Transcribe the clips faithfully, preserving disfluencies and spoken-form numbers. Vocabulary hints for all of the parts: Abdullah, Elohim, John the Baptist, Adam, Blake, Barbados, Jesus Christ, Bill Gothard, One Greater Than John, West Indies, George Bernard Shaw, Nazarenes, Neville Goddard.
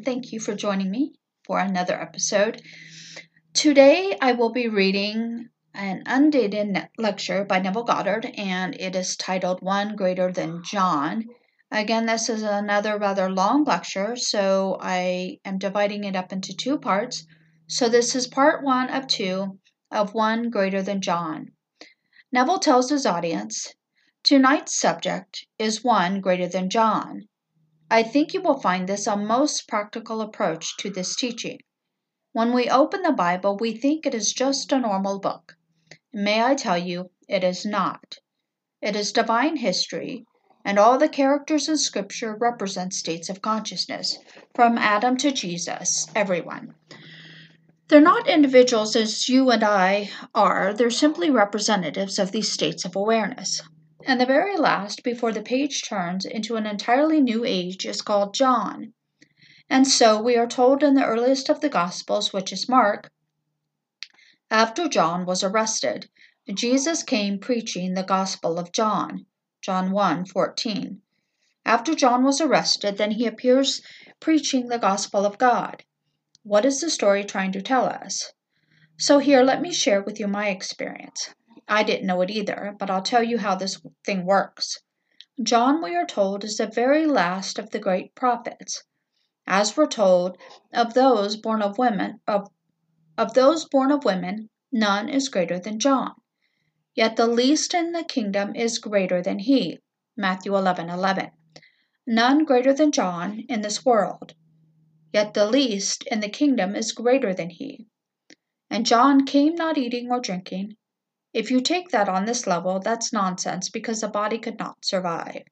and thank you for joining me for another episode. Today I will be reading an undated lecture by Neville Goddard, and it is titled One Greater Than John. Again, this is another rather long lecture, so I am dividing it up into two parts. So this is part one of two of One Greater Than John. Neville tells his audience, "Tonight's subject is one greater than John. I think you will find this a most practical approach to this teaching. When we open the Bible, we think it is just a normal book. May I tell you, it is not. It is divine history, and all the characters in Scripture represent states of consciousness, from Adam to Jesus, everyone. They're not individuals as you and I are, they're simply representatives of these states of awareness. And the very last, before the page turns into an entirely new age, is called John. And so we are told in the earliest of the Gospels, which is Mark, after John was arrested, Jesus came preaching the Gospel of John, John one fourteen. After John was arrested, then he appears preaching the Gospel of God. What is the story trying to tell us? So here, let me share with you my experience. I didn't know it either, but I'll tell you how this thing works. John, we are told, is the very last of the great prophets. As we're told, of those born of women, of, of those born of women, none is greater than John. Yet the least in the kingdom is greater than he, Matthew eleven eleven. None greater than John in this world. Yet the least in the kingdom is greater than he. And John came not eating or drinking. If you take that on this level, that's nonsense, because the body could not survive.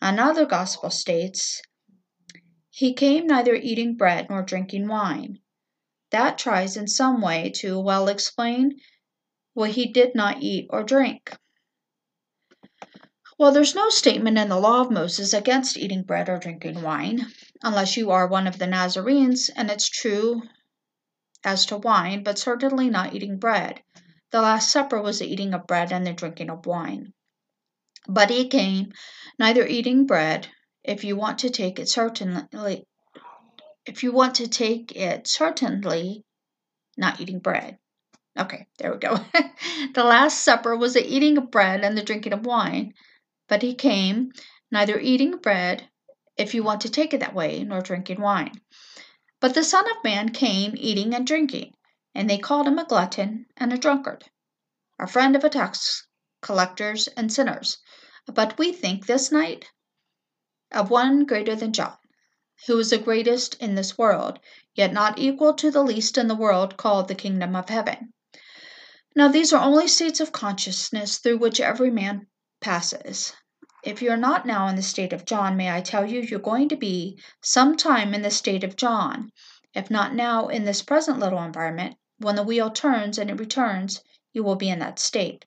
Another gospel states, he came neither eating bread nor drinking wine. That tries in some way to well explain what he did not eat or drink. Well, there's no statement in the law of Moses against eating bread or drinking wine, unless you are one of the Nazarenes, and it's true as to wine, but certainly not eating bread. The Last Supper was the eating of bread and the drinking of wine. But he came, neither eating bread, if you want to take it certainly, if you want to take it certainly, not eating bread. Okay, there we go. The Last Supper was the eating of bread and the drinking of wine. But he came, neither eating bread, if you want to take it that way, nor drinking wine. But the Son of Man came eating and drinking, and they called him a glutton and a drunkard, a friend of tax collectors and sinners. But we think this night of one greater than John, who is the greatest in this world, yet not equal to the least in the world called the kingdom of heaven. Now these are only states of consciousness through which every man passes. If you're not now in the state of John, may I tell you, you're going to be sometime in the state of John. If not now in this present little environment, when the wheel turns and it returns, you will be in that state.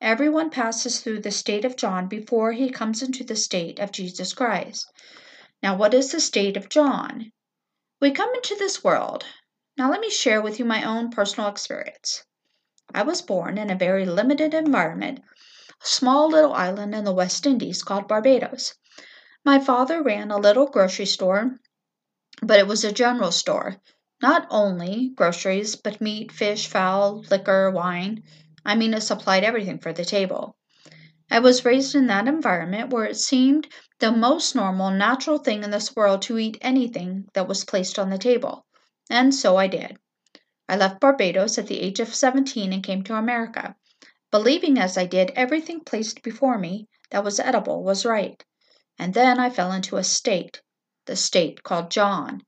Everyone passes through the state of John before he comes into the state of Jesus Christ. Now, what is the state of John? We come into this world. Now, let me share with you my own personal experience. I was born in a very limited environment, a small little island in the West Indies called Barbados. My father ran a little grocery store, but it was a general store. Not only groceries, but meat, fish, fowl, liquor, wine. I mean, it supplied everything for the table. I was raised in that environment where it seemed the most normal, natural thing in this world to eat anything that was placed on the table. And so I did. I left Barbados at the age of seventeen and came to America, believing as I did everything placed before me that was edible was right. And then I fell into a state, the state called John.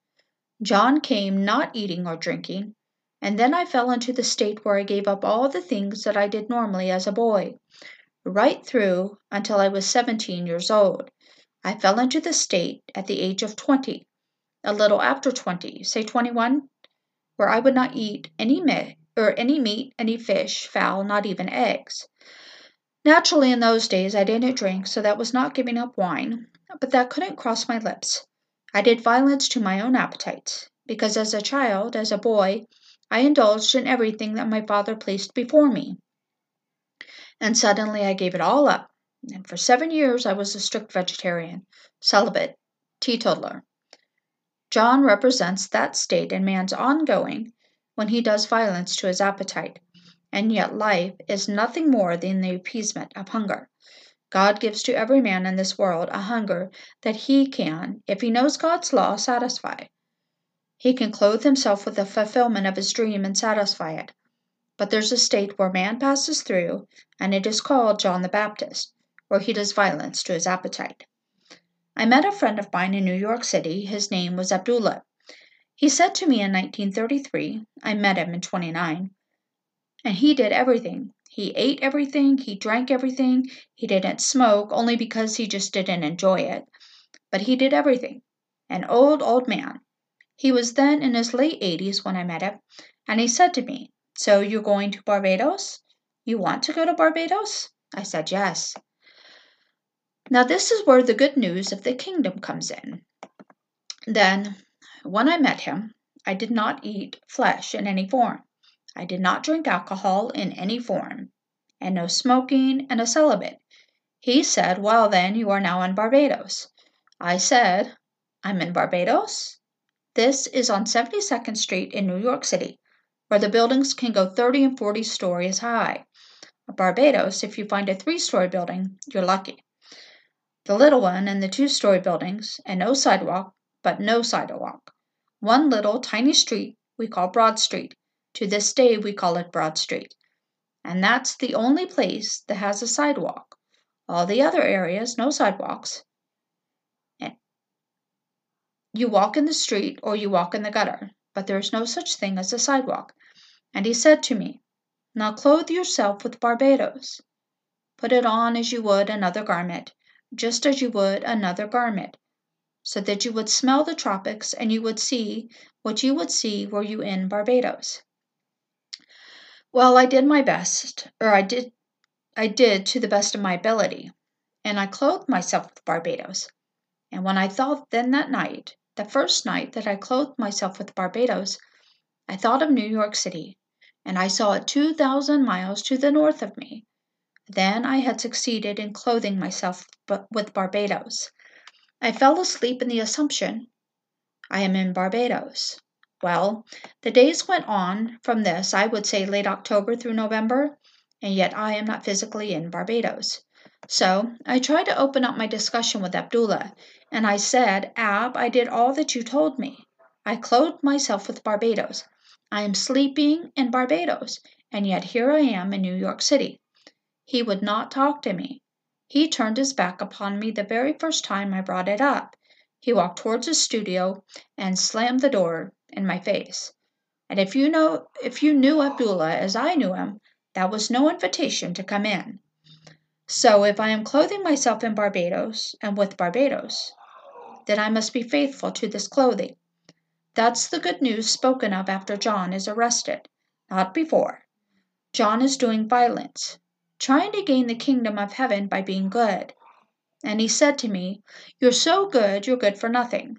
John came not eating or drinking, and then I fell into the state where I gave up all the things that I did normally as a boy, right through until I was seventeen years old. I fell into the state at the age of twenty, a little after twenty, say twenty-one, where I would not eat any meat, or any meat, any fish, fowl, not even eggs. Naturally, in those days, I didn't drink, so that was not giving up wine, but that couldn't cross my lips. I did violence to my own appetites, because as a child, as a boy, I indulged in everything that my father placed before me. And suddenly I gave it all up, and for seven years I was a strict vegetarian, celibate, teetotaler. John represents that state in man's ongoing when he does violence to his appetite, and yet life is nothing more than the appeasement of hunger. God gives to every man in this world a hunger that he can, if he knows God's law, satisfy. He can clothe himself with the fulfillment of his dream and satisfy it. But there's a state where man passes through, and it is called John the Baptist, where he does violence to his appetite. I met a friend of mine in New York City. His name was Abdullah. He said to me in nineteen thirty-three, I met him in twenty-nine, and he did everything. He ate everything, he drank everything, he didn't smoke, only because he just didn't enjoy it. But he did everything. An old, old man. He was then in his late eighties when I met him, and he said to me, "So you're going to Barbados? You want to go to Barbados?" I said, "Yes." Now this is where the good news of the kingdom comes in. Then, when I met him, I did not eat flesh in any form. I did not drink alcohol in any form, and no smoking, and a celibate. He said, "Well then, you are now in Barbados." I said, "I'm in Barbados?" This is on seventy-second Street in New York City, where the buildings can go thirty and forty stories high. At Barbados, if you find a three-story building, you're lucky. The little one and the two-story buildings, and no sidewalk, but no sidewalk. One little tiny street we call Broad Street. To this day, we call it Broad Street. And that's the only place that has a sidewalk. All the other areas, no sidewalks. You walk in the street or you walk in the gutter, but there is no such thing as a sidewalk. And he said to me, "Now clothe yourself with Barbados. Put it on as you would another garment, just as you would another garment, so that you would smell the tropics and you would see what you would see were you in Barbados." Well, I did my best, or I did, I did to the best of my ability, and I clothed myself with Barbados. And when I thought then that night, the first night that I clothed myself with Barbados, I thought of New York City, and I saw it two thousand miles to the north of me. Then I had succeeded in clothing myself with Barbados. I fell asleep in the assumption, I am in Barbados. Well, the days went on from this, I would say late October through November, and yet I am not physically in Barbados. So I tried to open up my discussion with Abdullah, and I said, "Ab, I did all that you told me. I clothed myself with Barbados. I am sleeping in Barbados, and yet here I am in New York City." He would not talk to me. He turned his back upon me the very first time I brought it up. He walked towards his studio and slammed the door in my face. And if you know, if you knew Abdullah as I knew him, that was no invitation to come in. So if I am clothing myself in Barbados and with Barbados, then I must be faithful to this clothing. That's the good news spoken of after John is arrested, not before. John is doing violence, trying to gain the kingdom of heaven by being good. And he said to me, "You're so good, you're good for nothing.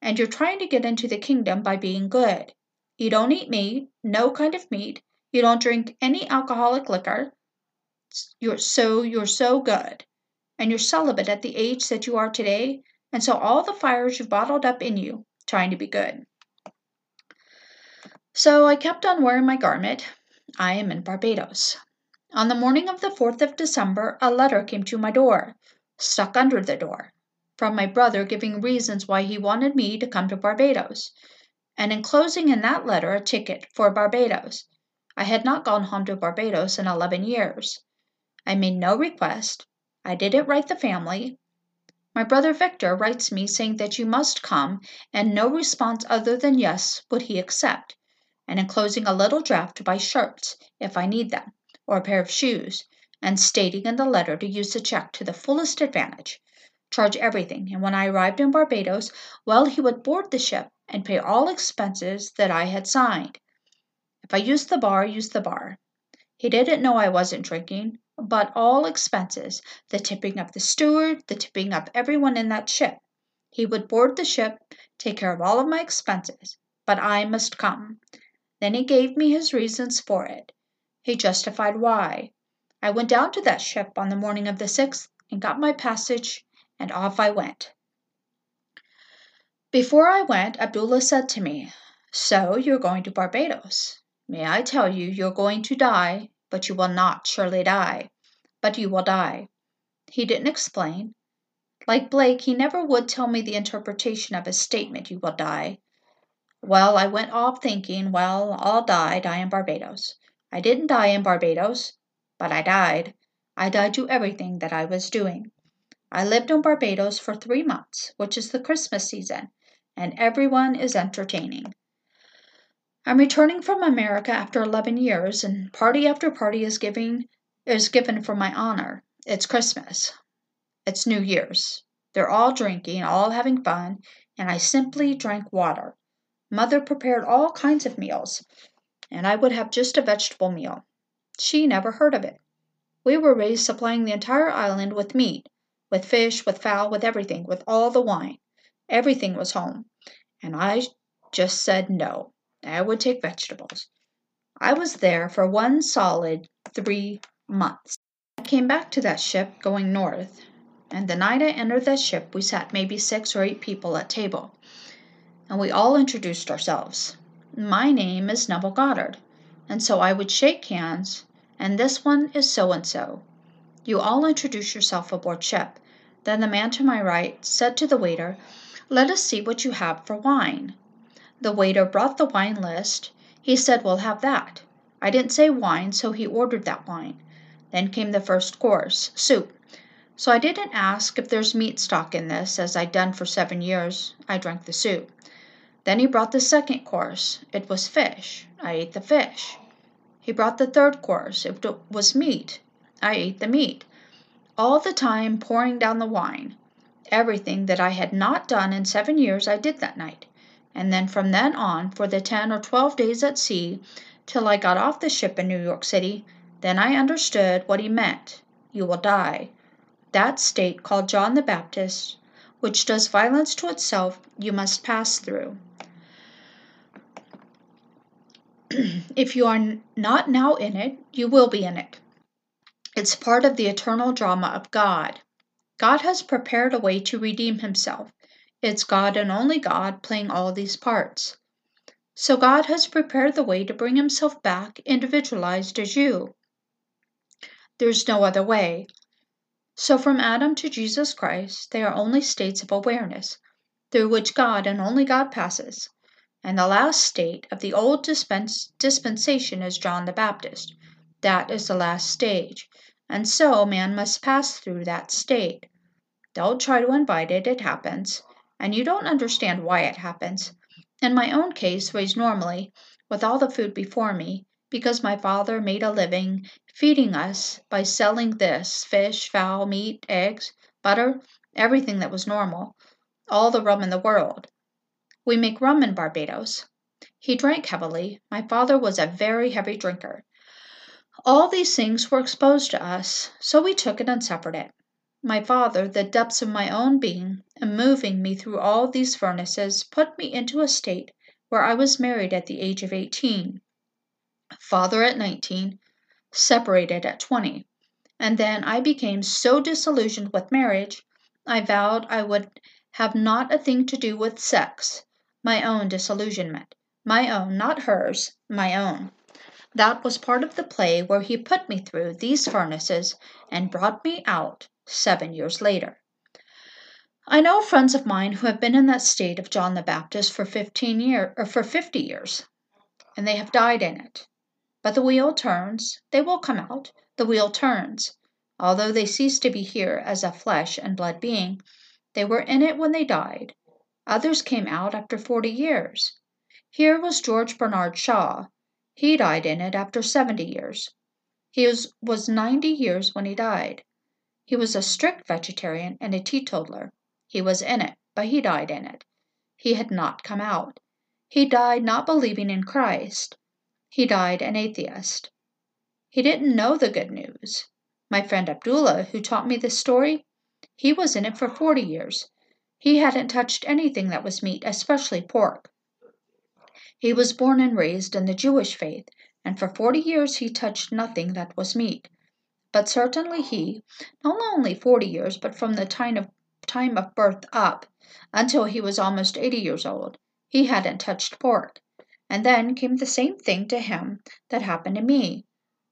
And you're trying to get into the kingdom by being good. You don't eat meat, no kind of meat. You don't drink any alcoholic liquor. You're so, you're so good. And you're celibate at the age that you are today. And so all the fires you've bottled up in you, trying to be good." So I kept on wearing my garment. I am in Barbados. On the morning of the fourth of December, a letter came to my door, stuck under the door, from my brother giving reasons why he wanted me to come to Barbados, and enclosing in that letter a ticket for Barbados. I had not gone home to Barbados in eleven years. I made no request. I didn't write the family. My brother Victor writes me saying that you must come, and no response other than yes would he accept, and enclosing a little draft to buy shirts if I need them, or a pair of shoes, and stating in the letter to use the check to the fullest advantage. Charge everything, and when I arrived in Barbados, well, he would board the ship and pay all expenses that I had signed. If I used the bar, used the bar. He didn't know I wasn't drinking, but all expenses, the tipping of the steward, the tipping of everyone in that ship. He would board the ship, take care of all of my expenses, but I must come. Then he gave me his reasons for it. He justified why. I went down to that ship on the morning of the sixth and got my passage, and off I went. Before I went, Abdullah said to me, "So you're going to Barbados. May I tell you, you're going to die, but you will not surely die. But you will die." He didn't explain. Like Blake, he never would tell me the interpretation of his statement, "You will die." Well, I went off thinking, well, I'll die, die in Barbados. I didn't die in Barbados, but I died. I died to everything that I was doing. I lived on Barbados for three months, which is the Christmas season, and everyone is entertaining. I'm returning from America after eleven years, and party after party is giving is given for my honor. It's Christmas. It's New Year's. They're all drinking, all having fun, and I simply drank water. Mother prepared all kinds of meals, and I would have just a vegetable meal. She never heard of it. We were raised supplying the entire island with meat, with fish, with fowl, with everything, with all the wine. Everything was home. And I just said no. I would take vegetables. I was there for one solid three months. I came back to that ship going north, and the night I entered that ship, we sat maybe six or eight people at table, and we all introduced ourselves. My name is Neville Goddard, and so I would shake hands, and this one is so-and-so. You all introduce yourself aboard ship. Then the man to my right said to the waiter, "Let us see what you have for wine." The waiter brought the wine list. He said, "We'll have that." I didn't say wine, so he ordered that wine. Then came the first course, soup. So I didn't ask if there's meat stock in this, as I'd done for seven years. I drank the soup. Then he brought the second course. It was fish. I ate the fish. He brought the third course. It was meat. I ate the meat, all the time pouring down the wine. Everything that I had not done in seven years I did that night. And then from then on, for the ten or twelve days at sea, till I got off the ship in New York City, then I understood what he meant, "You will die." That state called John the Baptist, which does violence to itself, you must pass through. If you are not now in it, you will be in it. It's part of the eternal drama of God. God has prepared a way to redeem himself. It's God and only God playing all these parts. So God has prepared the way to bring himself back, individualized as you. There's no other way. So from Adam to Jesus Christ, they are only states of awareness, through which God and only God passes. And the last state of the old dispens- dispensation is John the Baptist. That is the last stage, and so man must pass through that state. Don't try to invite it, it happens, and you don't understand why it happens. In my own case, raised normally, with all the food before me, because my father made a living feeding us by selling this, fish, fowl, meat, eggs, butter, everything that was normal, all the rum in the world. We make rum in Barbados. He drank heavily. My father was a very heavy drinker. All these things were exposed to us, so we took it and suffered it. My father, the depths of my own being, and moving me through all these furnaces, put me into a state where I was married at the age of eighteen, father at nineteen, separated at twenty, and then I became so disillusioned with marriage, I vowed I would have not a thing to do with sex, my own disillusionment, my own, not hers, my own. That was part of the play where he put me through these furnaces and brought me out seven years later. I know friends of mine who have been in that state of John the Baptist for fifteen years or for fifty years, and they have died in it. But the wheel turns, they will come out, the wheel turns. Although they cease to be here as a flesh and blood being, they were in it when they died. Others came out after forty years. Here was George Bernard Shaw. He died in it after seventy years. He was, was ninety years when he died. He was a strict vegetarian and a teetotaler. He was in it, but he died in it. He had not come out. He died not believing in Christ. He died an atheist. He didn't know the good news. My friend Abdullah, who taught me this story, he was in it for forty years. He hadn't touched anything that was meat, especially pork. He was born and raised in the Jewish faith, and for forty years he touched nothing that was meat. But certainly he, not only forty years, but from the time of, time of birth up, until he was almost eighty years old, he hadn't touched pork. And then came the same thing to him that happened to me.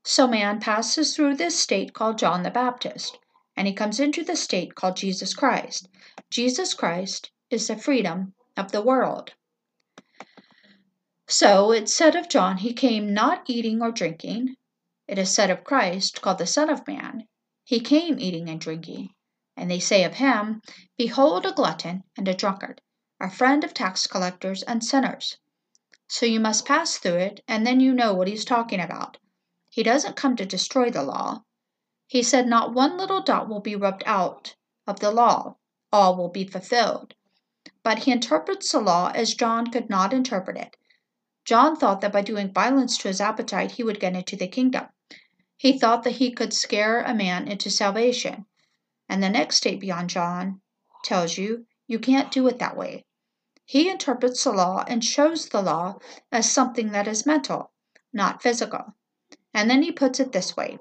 So man passes through this state called John the Baptist, and he comes into the state called Jesus Christ. Jesus Christ is the freedom of the world. So it said of John, he came not eating or drinking. It is said of Christ, called the Son of Man, he came eating and drinking. And they say of him, behold a glutton and a drunkard, a friend of tax collectors and sinners. So you must pass through it, and then you know what he's talking about. He doesn't come to destroy the law. He said not one little dot will be rubbed out of the law. All will be fulfilled. But he interprets the law as John could not interpret it. John thought that by doing violence to his appetite, he would get into the kingdom. He thought that he could scare a man into salvation. And the next state beyond John tells you, you can't do it that way. He interprets the law and shows the law as something that is mental, not physical. And then he puts it this way.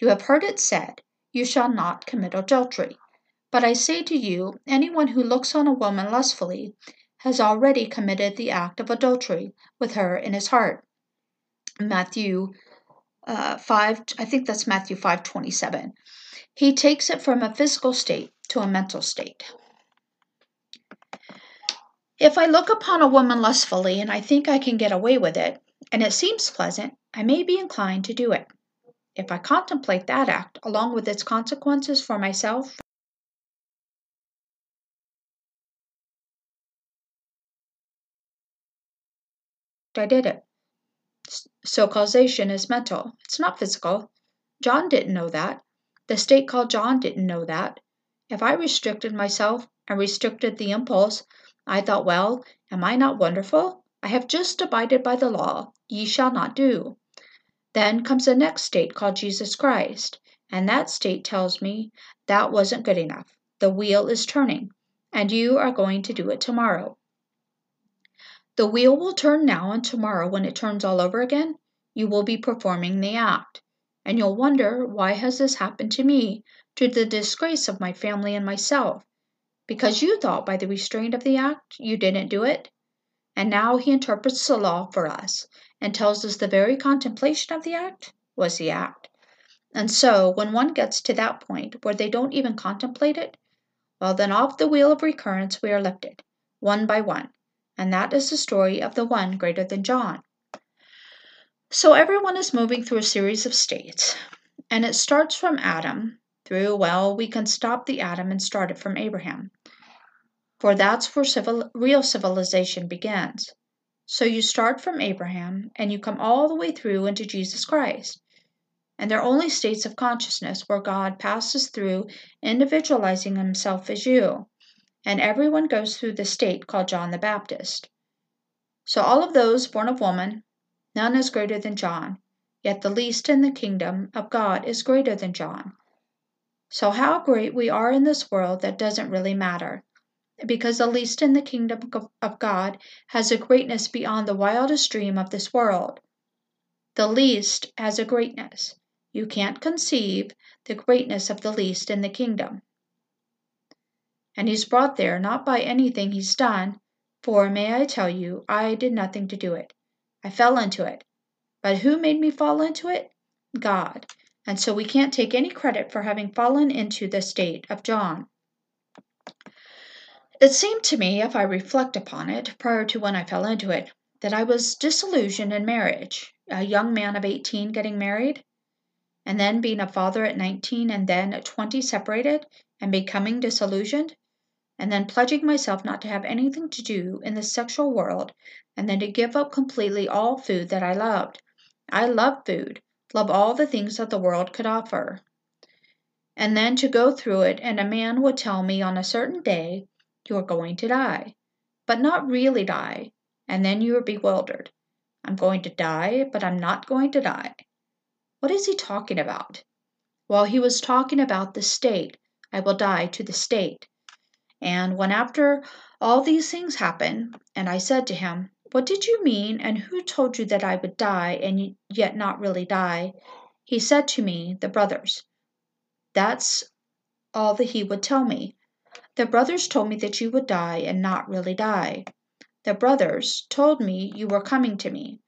You have heard it said, you shall not commit adultery. But I say to you, anyone who looks on a woman lustfully has already committed the act of adultery with her in his heart. Matthew uh, five, I think that's Matthew five twenty-seven. He takes it from a physical state to a mental state. If I look upon a woman lustfully and I think I can get away with it, and it seems pleasant, I may be inclined to do it. If I contemplate that act along with its consequences for myself, I did it. So causation is mental. It's not physical. John didn't know that. The state called John didn't know that. If I restricted myself and restricted the impulse, I thought, well, am I not wonderful? I have just abided by the law. Ye shall not do. Then comes the next state called Jesus Christ. And that state tells me that wasn't good enough. The wheel is turning, and you are going to do it tomorrow. The wheel will turn now, and tomorrow when it turns all over again, you will be performing the act. And you'll wonder, why has this happened to me, to the disgrace of my family and myself? Because you thought by the restraint of the act, you didn't do it. And now he interprets the law for us and tells us the very contemplation of the act was the act. And so when one gets to that point where they don't even contemplate it, well, then off the wheel of recurrence we are lifted, one by one. And that is the story of the One Greater Than John. So everyone is moving through a series of states. And it starts from Adam through, well, we can stop the Adam and start it from Abraham. For that's where civil, real civilization begins. So you start from Abraham and you come all the way through into Jesus Christ. And there are only states of consciousness where God passes through individualizing himself as you. And everyone goes through the state called John the Baptist. So all of those born of woman, none is greater than John, yet the least in the kingdom of God is greater than John. So how great we are in this world, that doesn't really matter, because the least in the kingdom of God has a greatness beyond the wildest dream of this world. The least has a greatness. You can't conceive the greatness of the least in the kingdom. And he's brought there not by anything he's done, for may I tell you, I did nothing to do it. I fell into it. But who made me fall into it? God. And so we can't take any credit for having fallen into the state of John. It seemed to me, if I reflect upon it, prior to when I fell into it, that I was disillusioned in marriage, a young man of eighteen getting married, and then being a father at nineteen, and then at twenty separated, and becoming disillusioned. And then pledging myself not to have anything to do in the sexual world, and then to give up completely all food that I loved. I love food, love all the things that the world could offer. And then to go through it, and a man would tell me on a certain day, you are going to die, but not really die, and then you are bewildered. I'm going to die, but I'm not going to die. What is he talking about? Well, he was talking about the state. I will die to the state. And when after all these things happened, and I said to him, what did you mean, and who told you that I would die and yet not really die? He said to me, the brothers. That's all that he would tell me. The brothers told me that you would die and not really die. The brothers told me you were coming to me.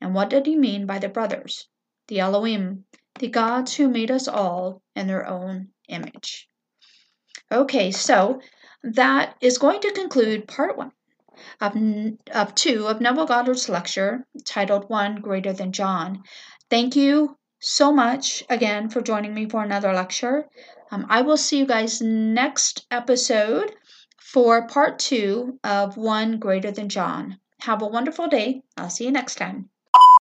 And what did he mean by the brothers? The Elohim, the gods who made us all in their own image. Okay, so that is going to conclude part one of, of two of Neville Goddard's lecture titled One Greater Than John. Thank you so much again for joining me for another lecture. Um, I will see you guys next episode for part two of One Greater Than John. Have a wonderful day. I'll see you next time.